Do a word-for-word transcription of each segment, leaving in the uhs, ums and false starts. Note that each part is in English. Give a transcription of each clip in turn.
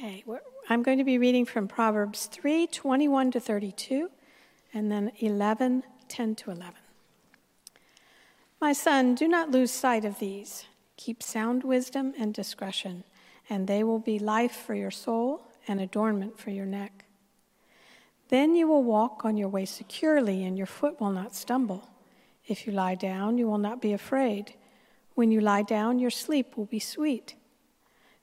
Okay, I'm going to be reading from Proverbs three, twenty-one to thirty-two, and then eleven, ten to eleven. My son, do not lose sight of these. Keep sound wisdom and discretion, and they will be life for your soul and adornment for your neck. Then you will walk on your way securely, and your foot will not stumble. If you lie down, you will not be afraid. When you lie down, your sleep will be sweet.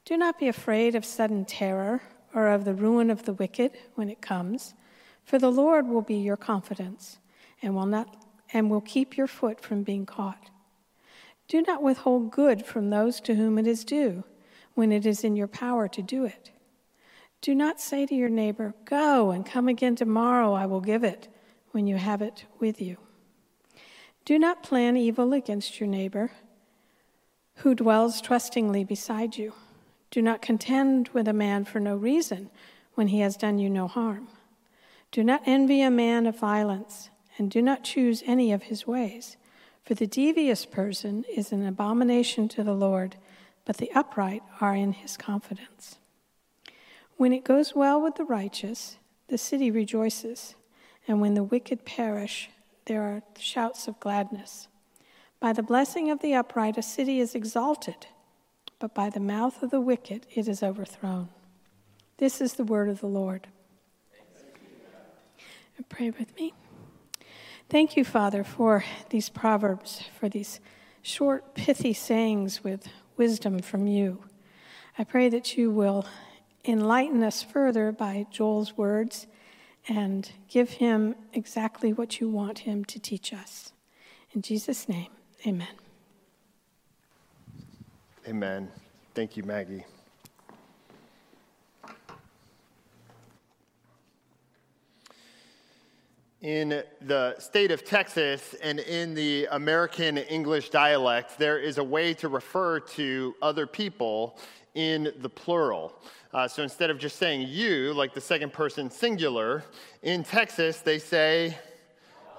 Do not be afraid of sudden terror or of the ruin of the wicked when it comes, for the Lord will be your confidence and will not and will keep your foot from being caught. Do not withhold good from those to whom it is due, when it is in your power to do it. Do not say to your neighbor, "Go and come again tomorrow, I will give it," when you have it with you. Do not plan evil against your neighbor, who dwells trustingly beside you. Do not contend with a man for no reason, when he has done you no harm. Do not envy a man of violence, and do not choose any of his ways, for the devious person is an abomination to the Lord, but the upright are in his confidence. When it goes well with the righteous, the city rejoices, and when the wicked perish, there are shouts of gladness. By the blessing of the upright, a city is exalted, but by the mouth of the wicked, it is overthrown. This is the word of the Lord. Pray with me. Thank you, Father, for these proverbs, for these short, pithy sayings with wisdom from you. I pray that you will enlighten us further by Joel's words and give him exactly what you want him to teach us. In Jesus' name, amen. Amen. Thank you, Maggie. In the state of Texas and in the American English dialect, there is a way to refer to other people in the plural. Uh, so instead of just saying you, like the second person singular, in Texas they say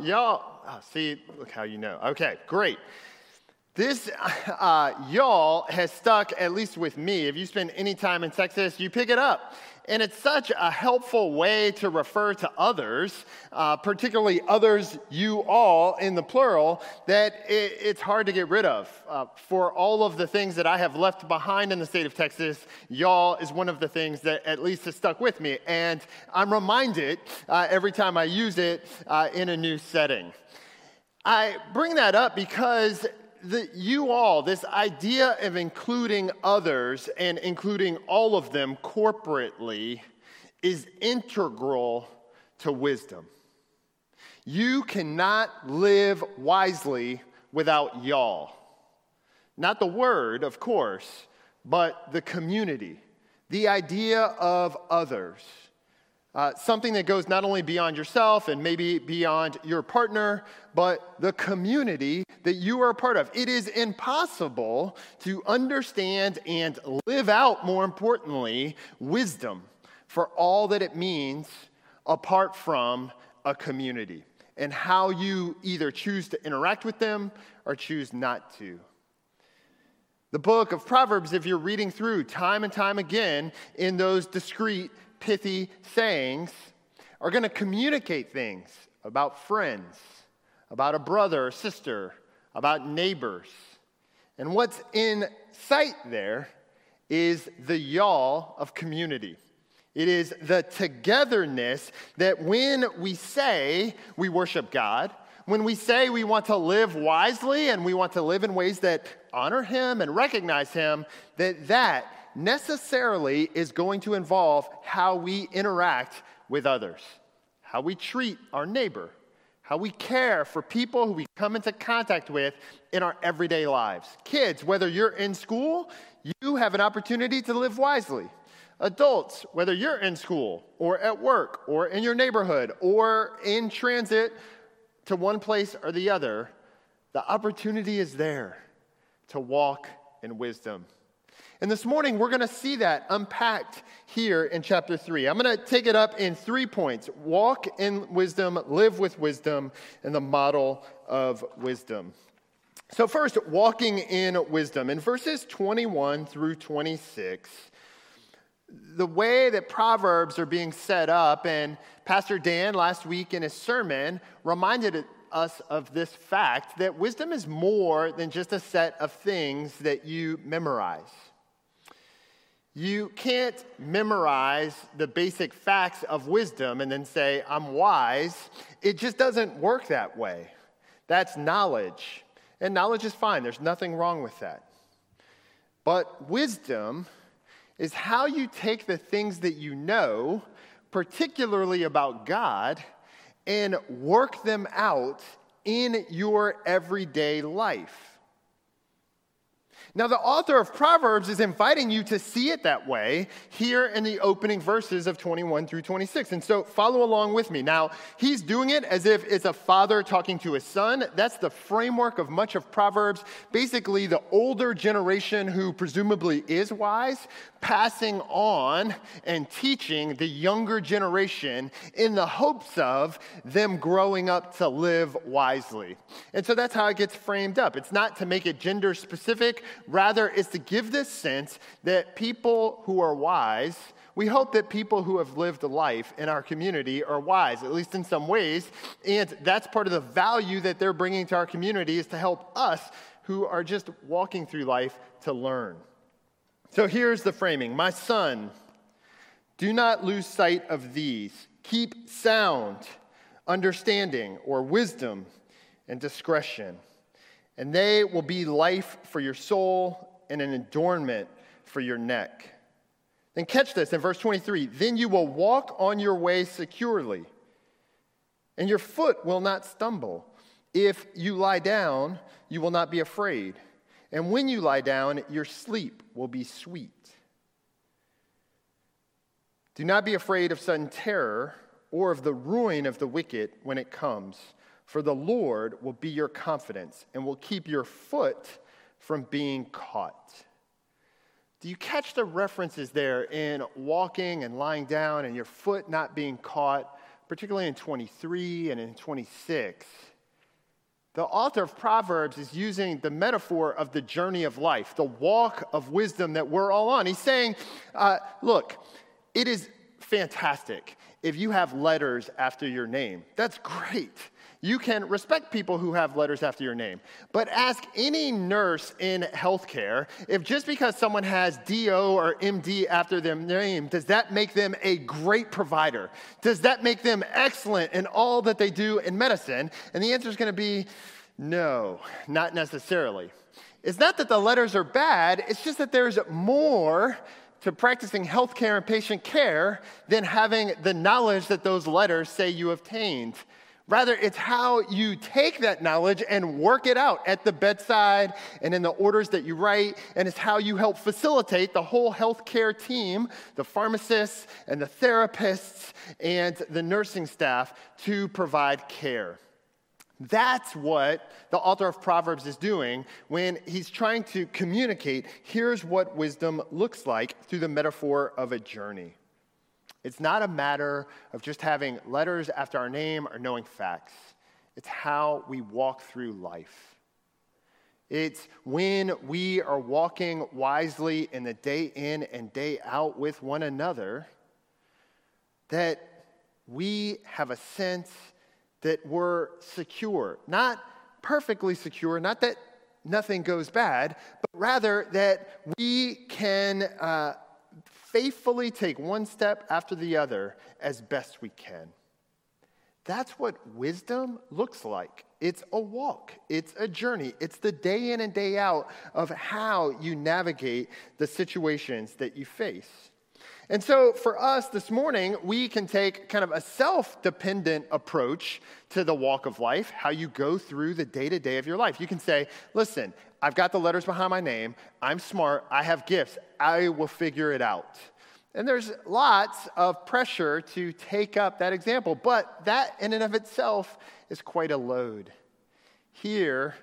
y'all. Oh, see, look how you know. Okay, great. This uh, y'all has stuck, at least with me. If you spend any time in Texas, you pick it up. And it's such a helpful way to refer to others, uh, particularly others, you all, in the plural, that it, it's hard to get rid of. Uh, for all of the things that I have left behind in the state of Texas, y'all is one of the things that at least has stuck with me. And I'm reminded uh, every time I use it uh, in a new setting. I bring that up because The, you all, this idea of including others and including all of them corporately is integral to wisdom. You cannot live wisely without y'all. Not the word, of course, but the community, the idea of others. Uh, something that goes not only beyond yourself and maybe beyond your partner, but the community that you are a part of. It is impossible to understand and live out, more importantly, wisdom for all that it means apart from a community and how you either choose to interact with them or choose not to. The book of Proverbs, if you're reading through time and time again in those discrete, pithy sayings, are going to communicate things about friends, about a brother or sister, about neighbors. And what's in sight there is the y'all of community. It is the togetherness that when we say we worship God, when we say we want to live wisely and we want to live in ways that honor him and recognize him, that that necessarily is going to involve how we interact with others, how we treat our neighbor, how we care for people who we come into contact with in our everyday lives. Kids, whether you're in school, you have an opportunity to live wisely. Adults, whether you're in school or at work or in your neighborhood or in transit to one place or the other, the opportunity is there to walk in wisdom. And this morning, we're going to see that unpacked here in chapter three. I'm going to take it up in three points. Walk in wisdom, live with wisdom, and the model of wisdom. So first, walking in wisdom. In verses twenty-one through twenty-six, the way that Proverbs are being set up, and Pastor Dan last week in his sermon reminded us of this fact that wisdom is more than just a set of things that you memorize. You can't memorize the basic facts of wisdom and then say, I'm wise. It just doesn't work that way. That's knowledge. And knowledge is fine. There's nothing wrong with that. But wisdom is how you take the things that you know, particularly about God, and work them out in your everyday life. Now, the author of Proverbs is inviting you to see it that way here in the opening verses of twenty-one through twenty-six. And so follow along with me. Now, he's doing it as if it's a father talking to his son. That's the framework of much of Proverbs. Basically, the older generation who presumably is wise, passing on and teaching the younger generation in the hopes of them growing up to live wisely. And so that's how it gets framed up. It's not to make it gender specific. Rather, it's to give this sense that people who are wise, we hope that people who have lived a life in our community are wise, at least in some ways, and that's part of the value that they're bringing to our community is to help us who are just walking through life to learn. So here's the framing. My son, do not lose sight of these. Keep sound understanding or wisdom and discretion. And they will be life for your soul and an adornment for your neck. Then catch this in verse twenty-three. Then you will walk on your way securely, and your foot will not stumble. If you lie down, you will not be afraid. And when you lie down, your sleep will be sweet. Do not be afraid of sudden terror or of the ruin of the wicked when it comes. For the Lord will be your confidence and will keep your foot from being caught. Do you catch the references there in walking and lying down and your foot not being caught, particularly in twenty-three and in twenty-six? The author of Proverbs is using the metaphor of the journey of life, the walk of wisdom that we're all on. He's saying, uh, look, it is fantastic if you have letters after your name. That's great. You can respect people who have letters after your name. But ask any nurse in healthcare if just because someone has D O or M D after their name, does that make them a great provider? Does that make them excellent in all that they do in medicine? And the answer is going to be no, not necessarily. It's not that the letters are bad. It's just that there's more to practicing healthcare and patient care than having the knowledge that those letters say you obtained. Rather, it's how you take that knowledge and work it out at the bedside and in the orders that you write, and it's how you help facilitate the whole healthcare team, the pharmacists and the therapists and the nursing staff to provide care. That's what the author of Proverbs is doing when he's trying to communicate, here's what wisdom looks like through the metaphor of a journey. It's not a matter of just having letters after our name or knowing facts. It's how we walk through life. It's when we are walking wisely in the day in and day out with one another that we have a sense that we're secure. Not perfectly secure, not that nothing goes bad, but rather that we can uh, faithfully take one step after the other as best we can. That's what wisdom looks like. It's a walk. It's a journey. It's the day in and day out of how you navigate the situations that you face. And so for us this morning, we can take kind of a self-dependent approach to the walk of life, how you go through the day-to-day of your life. You can say, listen, I've got the letters behind my name. I'm smart. I have gifts. I will figure it out. And there's lots of pressure to take up that example, but that in and of itself is quite a load. Here,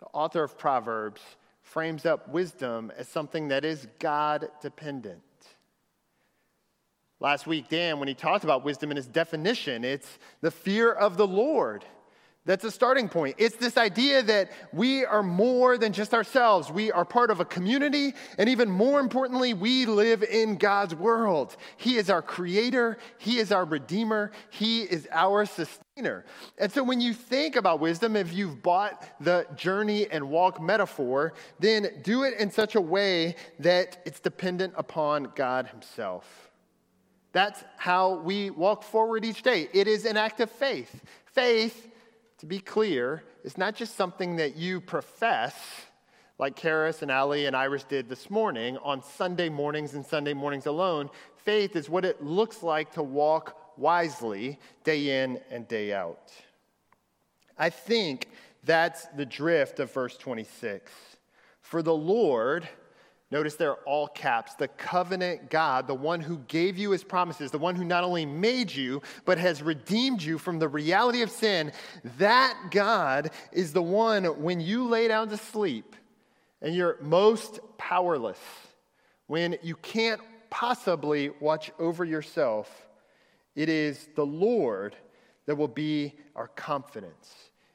the author of Proverbs frames up wisdom as something that is God-dependent. Last week, Dan, when he talked about wisdom and his definition, it's the fear of the Lord. That's a starting point. It's this idea that we are more than just ourselves. We are part of a community, and even more importantly, we live in God's world. He is our creator. He is our redeemer. He is our sustainer. And so when you think about wisdom, if you've bought the journey and walk metaphor, then do it in such a way that it's dependent upon God himself. That's how we walk forward each day. It is an act of faith. Faith, to be clear, it's not just something that you profess, like Karis and Ali and Iris did this morning, on Sunday mornings and Sunday mornings alone. Faith is what it looks like to walk wisely day in and day out. I think that's the drift of verse twenty-six. For the Lord, notice they're all caps, the covenant God, the one who gave you his promises, the one who not only made you, but has redeemed you from the reality of sin. That God is the one, when you lay down to sleep and you're most powerless, when you can't possibly watch over yourself, it is the Lord that will be our confidence.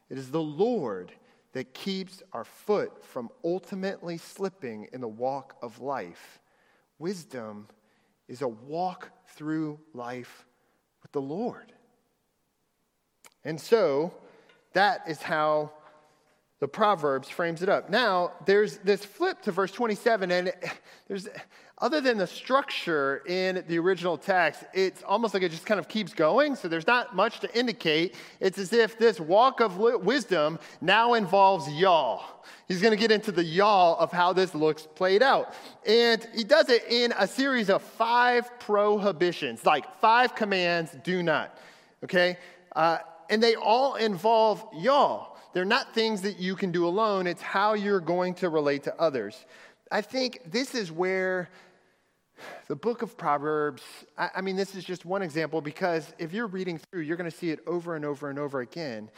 It is the Lord that keeps our foot from ultimately slipping in the walk of life. Wisdom is a walk through life with the Lord. And so that is how the Proverbs frames it up. Now, there's this flip to verse twenty-seven, and there's, other than the structure in the original text, it's almost like it just kind of keeps going, so there's not much to indicate. It's as if this walk of wisdom now involves y'all. He's going to get into the y'all of how this looks played out. And he does it in a series of five prohibitions, like five commands, do not, okay? Uh, and they all involve y'all. They're not things that you can do alone. It's how you're going to relate to others. I think this is where the book of Proverbs, I, I mean, this is just one example, because if you're reading through, you're going to see it over and over and over again.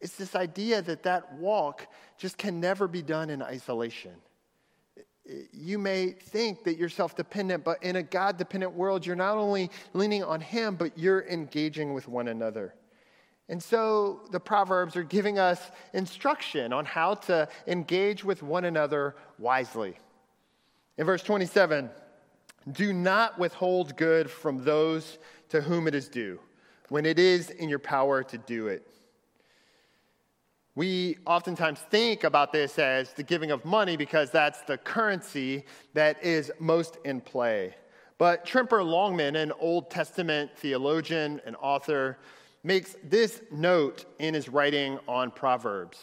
It's this idea that that walk just can never be done in isolation. You may think that you're self-dependent, but in a God-dependent world, you're not only leaning on him, but you're engaging with one another. And so the Proverbs are giving us instruction on how to engage with one another wisely. In verse twenty-seven, do not withhold good from those to whom it is due, when it is in your power to do it. We oftentimes think about this as the giving of money because that's the currency that is most in play. But Tremper Longman, an Old Testament theologian and author, makes this note in his writing on Proverbs.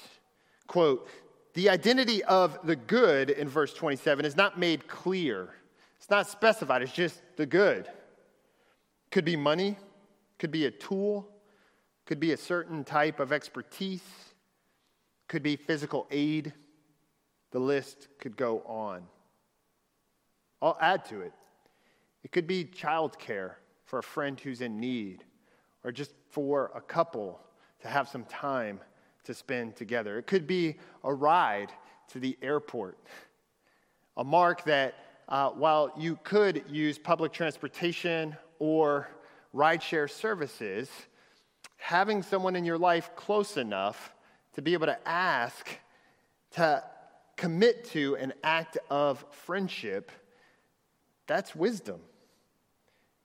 Quote, the identity of the good in verse twenty-seven is not made clear. It's not specified. It's just the good. Could be money. Could be a tool. Could be a certain type of expertise. Could be physical aid. The list could go on. I'll add to it. It could be childcare for a friend who's in need, or just for a couple to have some time to spend together. It could be a ride to the airport, a mark that uh, while you could use public transportation or rideshare services, having someone in your life close enough to be able to ask, to commit to an act of friendship, that's wisdom.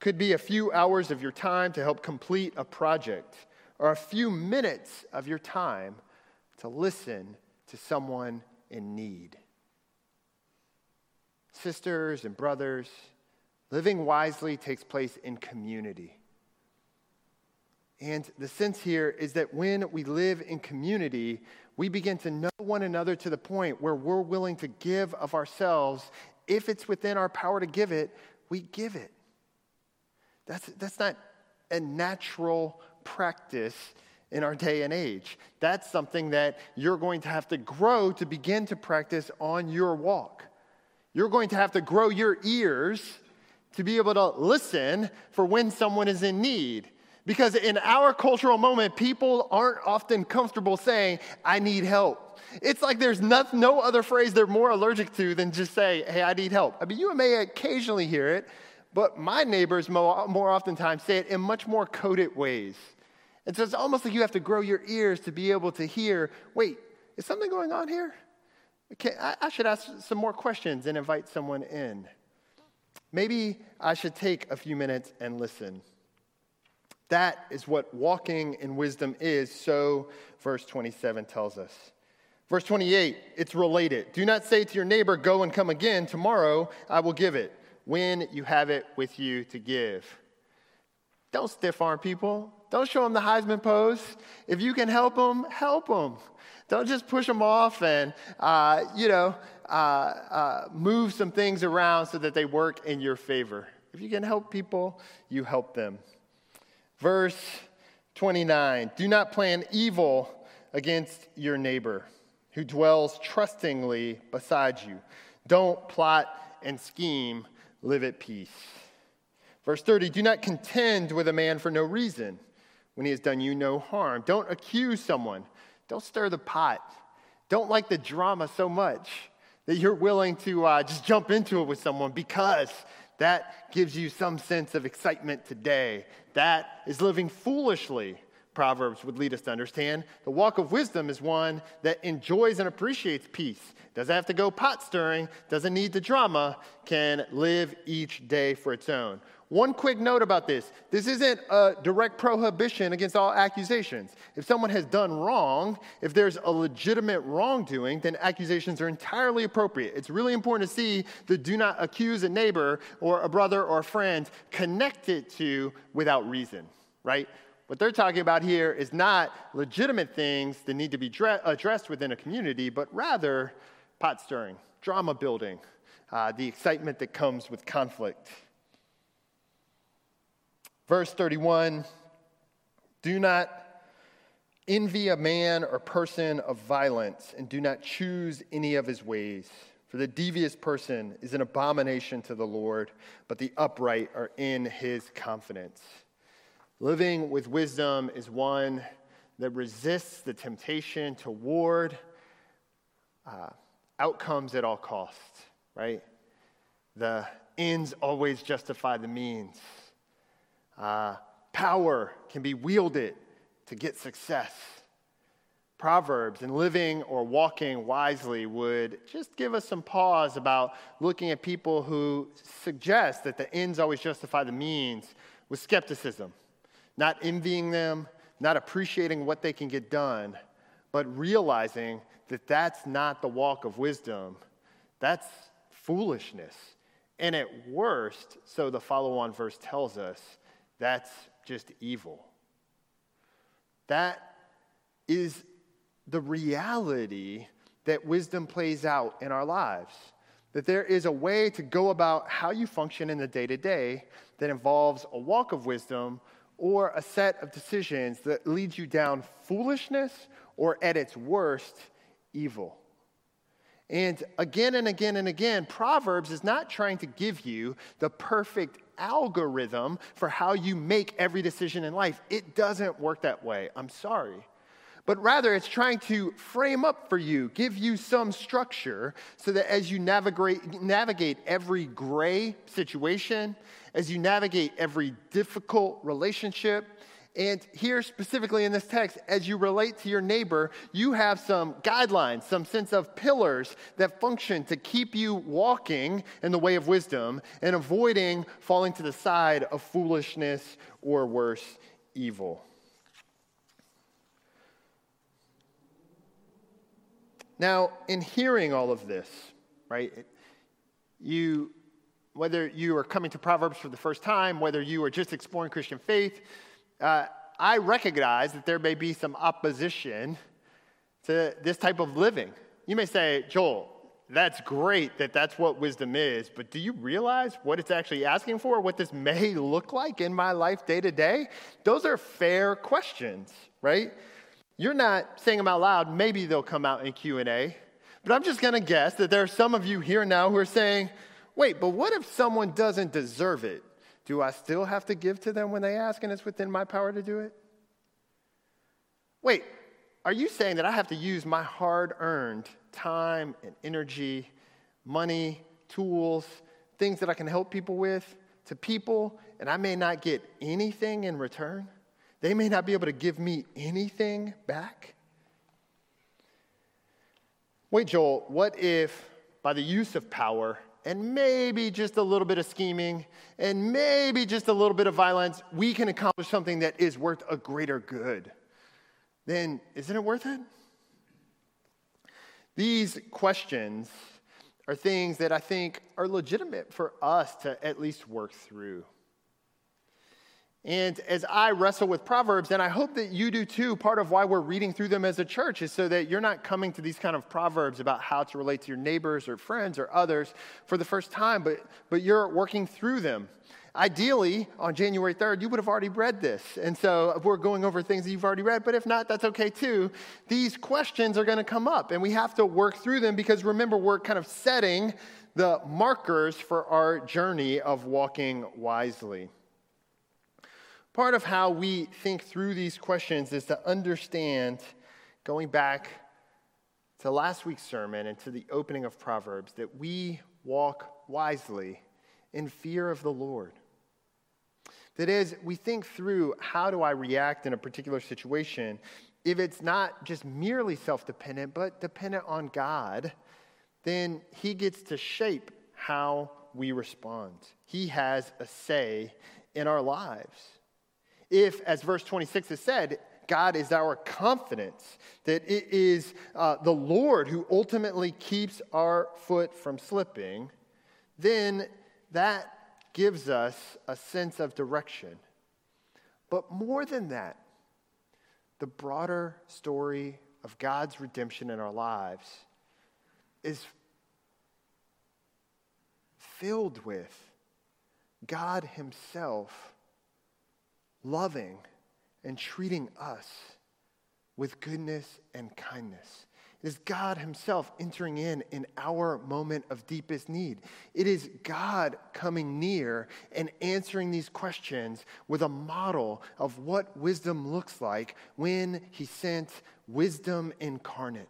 Could be a few hours of your time to help complete a project, or a few minutes of your time to listen to someone in need. Sisters and brothers, living wisely takes place in community. And the sense here is that when we live in community, we begin to know one another to the point where we're willing to give of ourselves. If it's within our power to give it, we give it. That's, that's not a natural practice in our day and age. That's something that you're going to have to grow to begin to practice on your walk. You're going to have to grow your ears to be able to listen for when someone is in need. Because in our cultural moment, people aren't often comfortable saying, I need help. It's like there's not, no other phrase they're more allergic to than just say, hey, I need help. I mean, you may occasionally hear it, but my neighbors more, more oftentimes say it in much more coded ways. And so it's almost like you have to grow your ears to be able to hear, wait, is something going on here? Okay, I, I should ask some more questions and invite someone in. Maybe I should take a few minutes and listen. That is what walking in wisdom is, so verse twenty-seven tells us. Verse twenty-eight, it's related. Do not say to your neighbor, go and come again, tomorrow I will give it, when you have it with you to give. Don't stiff-arm people. Don't show them the Heisman pose. If you can help them, help them. Don't just push them off and, uh, you know, uh, uh, move some things around so that they work in your favor. If you can help people, you help them. Verse twenty-nine, do not plan evil against your neighbor who dwells trustingly beside you. Don't plot and scheme, live at peace. Verse thirty, do not contend with a man for no reason when he has done you no harm. Don't accuse someone. Don't stir the pot. Don't like the drama so much that you're willing to uh, just jump into it with someone because that gives you some sense of excitement today. That is living foolishly, Proverbs would lead us to understand. The walk of wisdom is one that enjoys and appreciates peace, doesn't have to go pot stirring, doesn't need the drama, can live each day for its own. One quick note about this. This isn't a direct prohibition against all accusations. If someone has done wrong, if there's a legitimate wrongdoing, then accusations are entirely appropriate. It's really important to see the do not accuse a neighbor or a brother or a friend connected to without reason, right? What they're talking about here is not legitimate things that need to be addressed within a community, but rather pot stirring, drama building, uh, the excitement that comes with conflict. Verse thirty-one, do not envy a man or person of violence, and do not choose any of his ways. For the devious person is an abomination to the Lord, but the upright are in his confidence. Living with wisdom is one that resists the temptation toward uh, outcomes at all costs, right? The ends always justify the means. Uh, power can be wielded to get success. Proverbs and living or walking wisely would just give us some pause about looking at people who suggest that the ends always justify the means with skepticism, not envying them, not appreciating what they can get done, but realizing that that's not the walk of wisdom. That's foolishness. And at worst, so the follow-on verse tells us, that's just evil. That is the reality that wisdom plays out in our lives. That there is a way to go about how you function in the day-to-day that involves a walk of wisdom or a set of decisions that leads you down foolishness or, at its worst, evil. And again and again and again, Proverbs is not trying to give you the perfect algorithm for how you make every decision in life. It doesn't work that way. I'm sorry. But rather, it's trying to frame up for you, give you some structure so that as you navigate, navigate every gray situation, as you navigate every difficult relationship, and here specifically in this text, as you relate to your neighbor, you have some guidelines, some sense of pillars that function to keep you walking in the way of wisdom and avoiding falling to the side of foolishness or worse, evil. Now, in hearing all of this, right, you, whether you are coming to Proverbs for the first time, whether you are just exploring Christian faith, Uh, I recognize that there may be some opposition to this type of living. You may say, Joel, that's great that that's what wisdom is, but do you realize what it's actually asking for, what this may look like in my life day to day? Those are fair questions, right? You're not saying them out loud. Maybe they'll come out in Q and A, but I'm just going to guess that there are some of you here now who are saying, wait, but what if someone doesn't deserve it? Do I still have to give to them when they ask and it's within my power to do it? Wait, are you saying that I have to use my hard-earned time and energy, money, tools, things that I can help people with, to people, and I may not get anything in return? They may not be able to give me anything back? Wait, Joel, what if by the use of power and maybe just a little bit of scheming and maybe just a little bit of violence, we can accomplish something that is worth a greater good? Then isn't it worth it? These questions are things that I think are legitimate for us to at least work through. And as I wrestle with Proverbs, and I hope that you do too, part of why we're reading through them as a church is so that you're not coming to these kind of Proverbs about how to relate to your neighbors or friends or others for the first time, but, but you're working through them. Ideally, on January third, you would have already read this. And so we're going over things that you've already read, but if not, that's okay too. These questions are going to come up, and we have to work through them because, remember, we're kind of setting the markers for our journey of walking wisely. Part of how we think through these questions is to understand, going back to last week's sermon and to the opening of Proverbs, that we walk wisely in fear of the Lord. That is, we think through, how do I react in a particular situation if it's not just merely self-dependent, but dependent on God? Then he gets to shape how we respond. He has a say in our lives. If, as verse twenty-six has said, God is our confidence, that it is uh, the Lord who ultimately keeps our foot from slipping, then that gives us a sense of direction. But more than that, the broader story of God's redemption in our lives is filled with God himself loving and treating us with goodness and kindness. It is God himself entering in in our moment of deepest need. It is God coming near and answering these questions with a model of what wisdom looks like when he sent wisdom incarnate.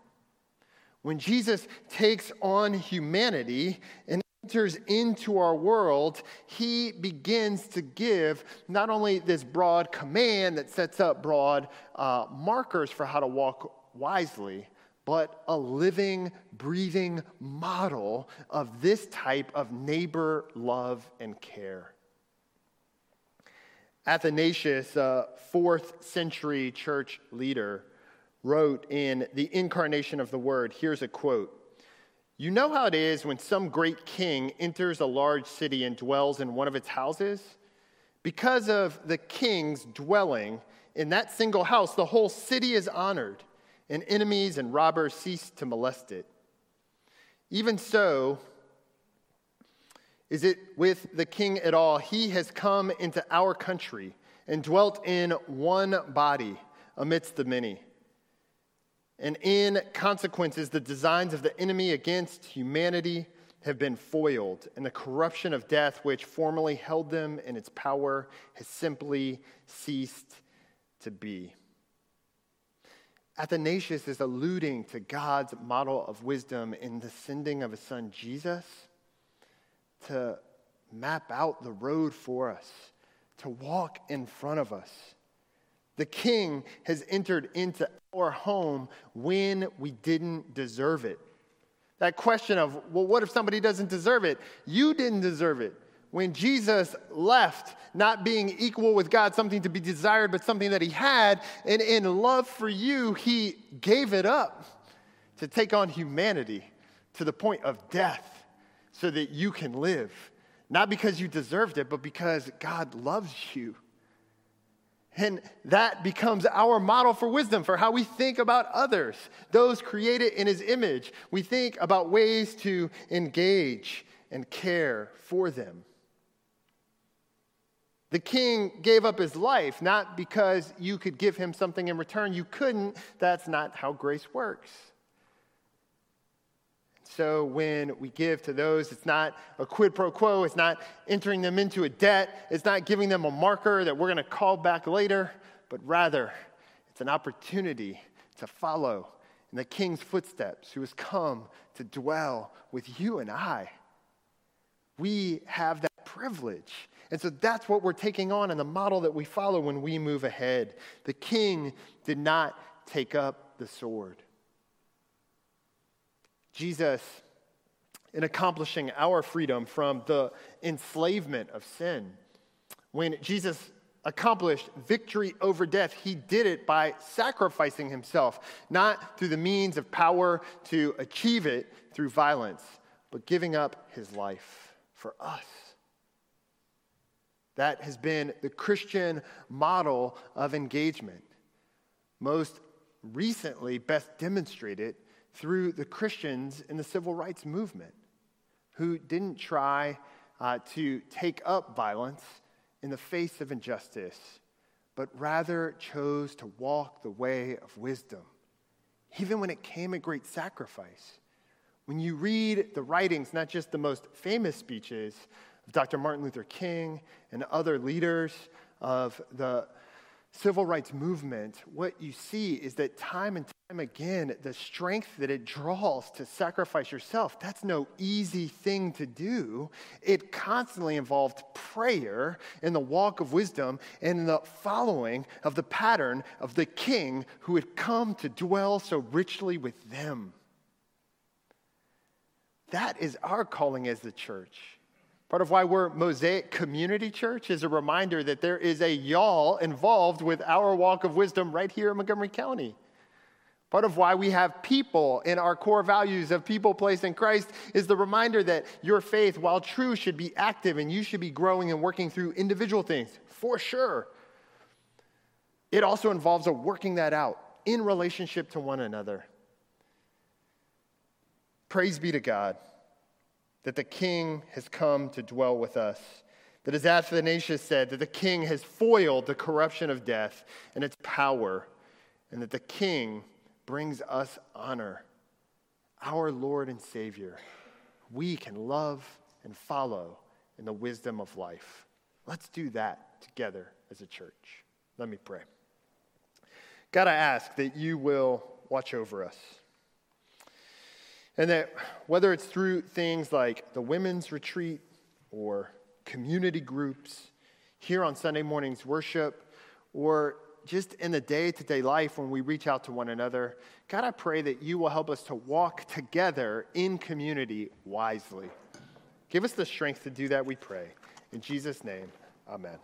When Jesus takes on humanity and enters into our world, he begins to give not only this broad command that sets up broad uh, markers for how to walk wisely, but a living, breathing model of this type of neighbor love and care. Athanasius, a fourth century church leader, wrote in The Incarnation of the Word, here's a quote, "You know how it is when some great king enters a large city and dwells in one of its houses? Because of the king's dwelling in that single house, the whole city is honored, and enemies and robbers cease to molest it. Even so, is it with the king at all? He has come into our country and dwelt in one body amidst the many. And in consequences, the designs of the enemy against humanity have been foiled, and the corruption of death, which formerly held them in its power, has simply ceased to be." Athanasius is alluding to God's model of wisdom in the sending of his son Jesus to map out the road for us, to walk in front of us. The king has entered into our home when we didn't deserve it. That question of, well, what if somebody doesn't deserve it? You didn't deserve it. When Jesus left, not being equal with God, something to be desired, but something that he had, and in love for you, he gave it up to take on humanity to the point of death so that you can live. Not because you deserved it, but because God loves you. And that becomes our model for wisdom, for how we think about others, those created in his image. We think about ways to engage and care for them. The king gave up his life, not because you could give him something in return. You couldn't. That's not how grace works. So when we give to those, it's not a quid pro quo. It's not entering them into a debt. It's not giving them a marker that we're going to call back later, but rather it's an opportunity to follow in the King's footsteps who has come to dwell with you and I. We have that privilege. And so that's what we're taking on and the model that we follow when we move ahead. The King did not take up the sword. Jesus, in accomplishing our freedom from the enslavement of sin, when Jesus accomplished victory over death, he did it by sacrificing himself, not through the means of power to achieve it through violence, but giving up his life for us. That has been the Christian model of engagement, most recently best demonstrated through the Christians in the civil rights movement, who didn't try uh, to take up violence in the face of injustice, but rather chose to walk the way of wisdom, even when it came at great sacrifice. When you read the writings, not just the most famous speeches of Doctor Martin Luther King and other leaders of the civil rights movement, what you see is that time and time again, the strength that it draws to sacrifice yourself, that's no easy thing to do. It constantly involved prayer and the walk of wisdom and the following of the pattern of the King who had come to dwell so richly with them. That is our calling as the church. Part of why we're Mosaic Community Church is a reminder that there is a y'all involved with our walk of wisdom right here in Montgomery County. Part of why we have people in our core values of people, place, and Christ is the reminder that your faith, while true, should be active and you should be growing and working through individual things, for sure. It also involves a working that out in relationship to one another. Praise be to God that the King has come to dwell with us, that as Athanasius said, that the King has foiled the corruption of death and its power, and that the King brings us honor, our Lord and Savior. We can love and follow in the wisdom of life. Let's do that together as a church. Let me pray. God, I ask that you will watch over us. And that whether it's through things like the women's retreat or community groups, here on Sunday morning's worship, or just in the day-to-day life when we reach out to one another, God, I pray that you will help us to walk together in community wisely. Give us the strength to do that, we pray. In Jesus' name, amen.